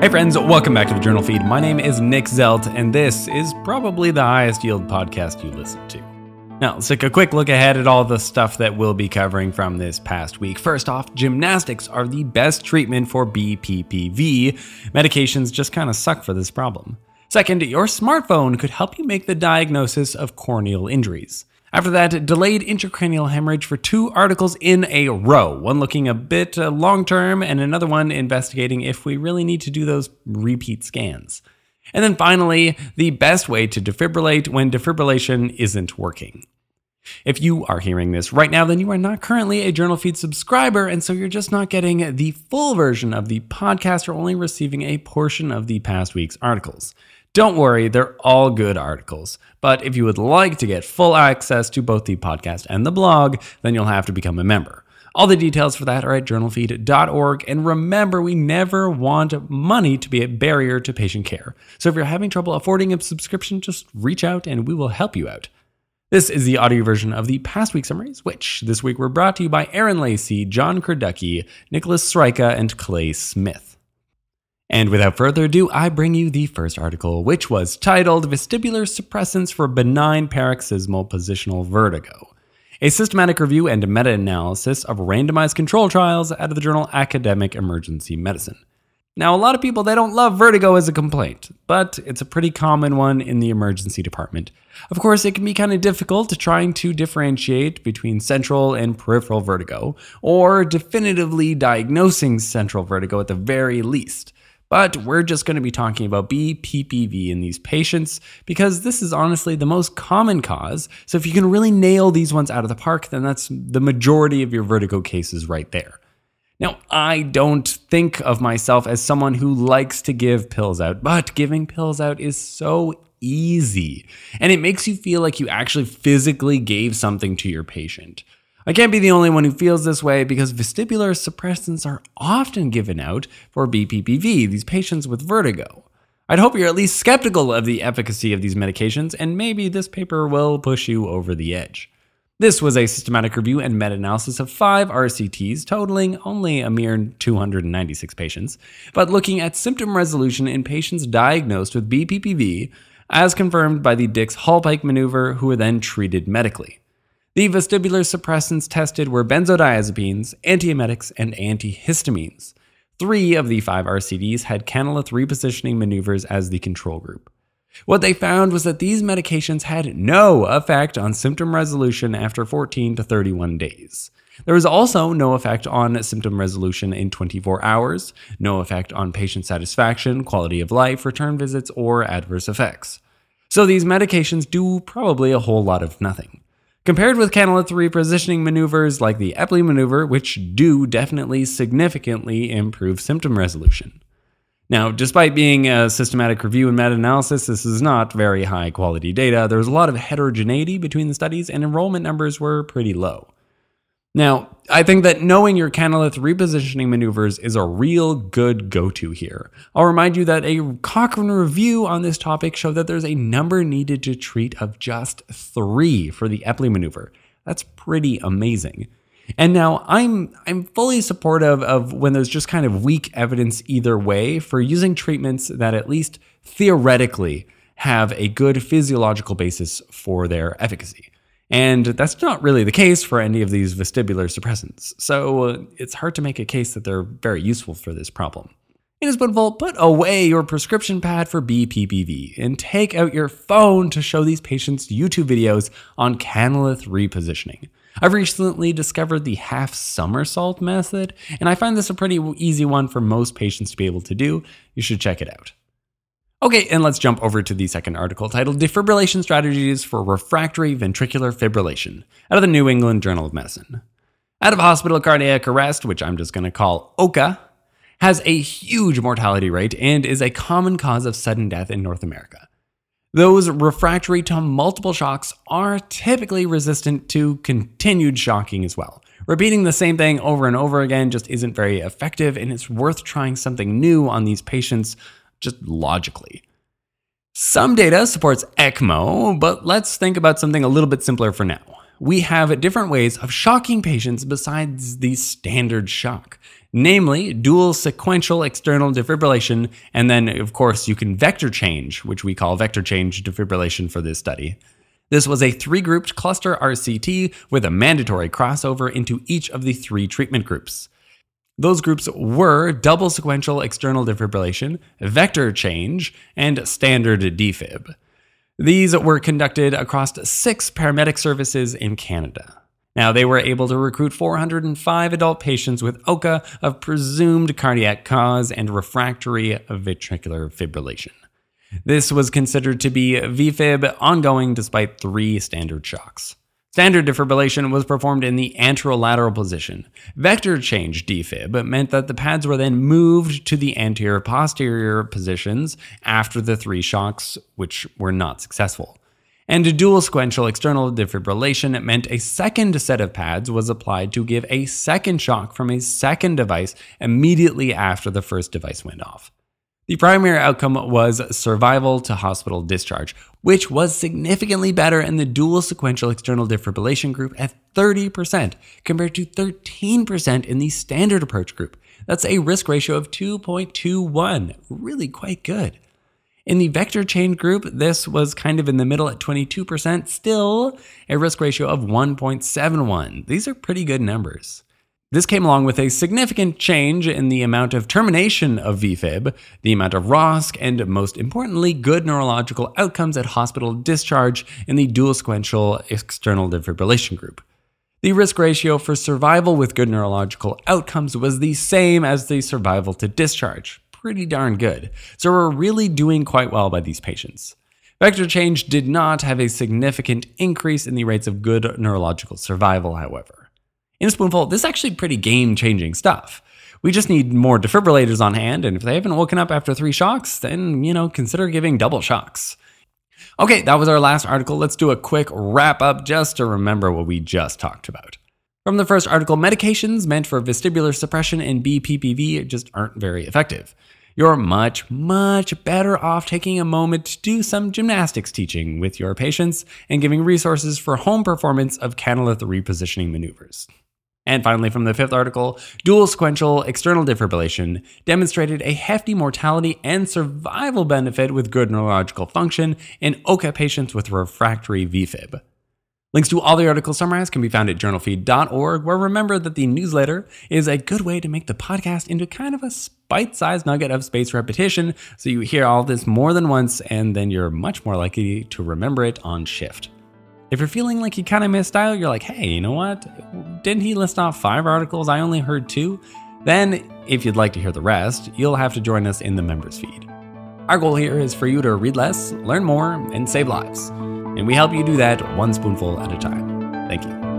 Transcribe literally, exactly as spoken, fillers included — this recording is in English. Hey friends, welcome back to the Journal Feed. My name is Nick Zelt, and this is probably the highest yield podcast you listen to. Now, let's take a quick look ahead at all the stuff that we'll be covering from this past week. First off, gymnastics are the best treatment for B P P V. Medications just kind of suck for this problem. Second, your smartphone could help you make the diagnosis of corneal injuries. After that, delayed intracranial hemorrhage for two articles in a row, one looking a bit uh, long-term and another one investigating if we really need to do those repeat scans. And then finally, the best way to defibrillate when defibrillation isn't working. If you are hearing this right now, then you are not currently a Journal Feed subscriber, and so you're just not getting the full version of the podcast or only receiving a portion of the past week's articles. Don't worry, they're all good articles, but if you would like to get full access to both the podcast and the blog, then you'll have to become a member. All the details for that are at journal feed dot org, and remember, we never want money to be a barrier to patient care. So if you're having trouble affording a subscription, just reach out and we will help you out. This is the audio version of the past week summaries, which this week were brought to you by Aaron Lacey, John Kerducki, Nicholas Stryka, and Clay Smith. And without further ado, I bring you the first article, which was titled Vestibular Suppressants for Benign Paroxysmal Positional Vertigo, a systematic review and meta-analysis of randomized control trials out of the journal Academic Emergency Medicine. Now, a lot of people, they don't love vertigo as a complaint, but it's a pretty common one in the emergency department. Of course, it can be kind of difficult trying to differentiate between central and peripheral vertigo, or definitively diagnosing central vertigo at the very least. But we're just going to be talking about B P P V in these patients because this is honestly the most common cause. So if you can really nail these ones out of the park, then that's the majority of your vertigo cases right there. Now, I don't think of myself as someone who likes to give pills out, but giving pills out is so easy. And it makes you feel like you actually physically gave something to your patient. I can't be the only one who feels this way because vestibular suppressants are often given out for B P P V, these patients with vertigo. I'd hope you're at least skeptical of the efficacy of these medications, and maybe this paper will push you over the edge. This was a systematic review and meta-analysis of five R C Ts, totaling only a mere two hundred ninety-six patients, but looking at symptom resolution in patients diagnosed with B P P V, as confirmed by the Dix-Hallpike maneuver, who were then treated medically. The vestibular suppressants tested were benzodiazepines, antiemetics, and antihistamines. Three of the five R C Ds had cannula repositioning maneuvers as the control group. What they found was that these medications had no effect on symptom resolution after fourteen to thirty-one days. There was also no effect on symptom resolution in twenty-four hours, no effect on patient satisfaction, quality of life, return visits, or adverse effects. So these medications do probably a whole lot of nothing. Compared with cannula repositioning maneuvers like the Epley maneuver, which do definitely significantly improve symptom resolution. Now, despite being a systematic review and meta-analysis, this is not very high quality data. There was a lot of heterogeneity between the studies and enrollment numbers were pretty low. Now, I think that knowing your cannula repositioning maneuvers is a real good go-to here. I'll remind you that a Cochrane review on this topic showed that there's a number needed to treat of just three for the Epley maneuver. That's pretty amazing. And now I'm I'm fully supportive of when there's just kind of weak evidence either way for using treatments that at least theoretically have a good physiological basis for their efficacy. And that's not really the case for any of these vestibular suppressants, so uh, it's hard to make a case that they're very useful for this problem. It is Buddhful, put away your prescription pad for B P P V and take out your phone to show these patients YouTube videos on cannula repositioning. I've recently discovered the half somersault method, and I find this a pretty easy one for most patients to be able to do. You should check it out. Okay, and let's jump over to the second article titled Defibrillation Strategies for Refractory Ventricular Fibrillation out of the New England Journal of Medicine. Out of hospital cardiac arrest, which I'm just going to call O C A, has a huge mortality rate and is a common cause of sudden death in North America. Those refractory to multiple shocks are typically resistant to continued shocking as well. Repeating the same thing over and over again just isn't very effective, and it's worth trying something new on these patients. Just logically. Some data supports ECMO, but let's think about something a little bit simpler for now. we have different ways of shocking patients besides the standard shock, namely dual sequential external defibrillation, and then of course you can vector change, which we call vector change defibrillation for this study. This was a three-grouped cluster R C T with a mandatory crossover into each of the three treatment groups. Those groups were double sequential external defibrillation, vector change, and standard defib. These were conducted across six paramedic services in Canada. Now, they were able to recruit four hundred five adult patients with O C A of presumed cardiac cause and refractory ventricular fibrillation. This was considered to be V fib ongoing despite three standard shocks. Standard defibrillation was performed in the anterolateral position. Vector change defib meant that the pads were then moved to the anterior-posterior positions after the three shocks, which were not successful. And dual sequential external defibrillation meant a second set of pads was applied to give a second shock from a second device immediately after the first device went off. The primary outcome was survival to hospital discharge, which was significantly better in the dual sequential external defibrillation group at thirty percent compared to thirteen percent in the standard approach group. That's a risk ratio of two point two one, really quite good. In the vector change group, this was kind of in the middle at twenty-two percent, still a risk ratio of one point seven one. These are pretty good numbers. This came along with a significant change in the amount of termination of V fib, the amount of R O S C, and most importantly, good neurological outcomes at hospital discharge in the dual sequential external defibrillation group. The risk ratio for survival with good neurological outcomes was the same as the survival to discharge. Pretty darn good. So we're really doing quite well by these patients. Vector change did not have a significant increase in the rates of good neurological survival, however. In a spoonful, this is actually pretty game-changing stuff. We just need more defibrillators on hand, and if they haven't woken up after three shocks, then, you know, consider giving double shocks. Okay, that was our last article. Let's do a quick wrap-up just to remember what we just talked about. From the first article, medications meant for vestibular suppression and B P P V just aren't very effective. You're much, much better off taking a moment to do some gymnastics teaching with your patients and giving resources for home performance of canalith repositioning maneuvers. And finally, from the fifth article, dual sequential external defibrillation demonstrated a hefty mortality and survival benefit with good neurological function in O C A patients with refractory V fib. Links to all the articles summarized can be found at journal feed dot org, where remember that the newsletter is a good way to make the podcast into kind of a bite-sized nugget of spaced repetition, so you hear all this more than once, and then you're much more likely to remember it on shift. If you're feeling like you kind of missed out, you're like, hey, you know what? Didn't he list off five articles? I only heard two. Then, if you'd like to hear the rest, you'll have to join us in the members feed. Our goal here is for you to read less, learn more, and save lives. And we help you do that one spoonful at a time. Thank you.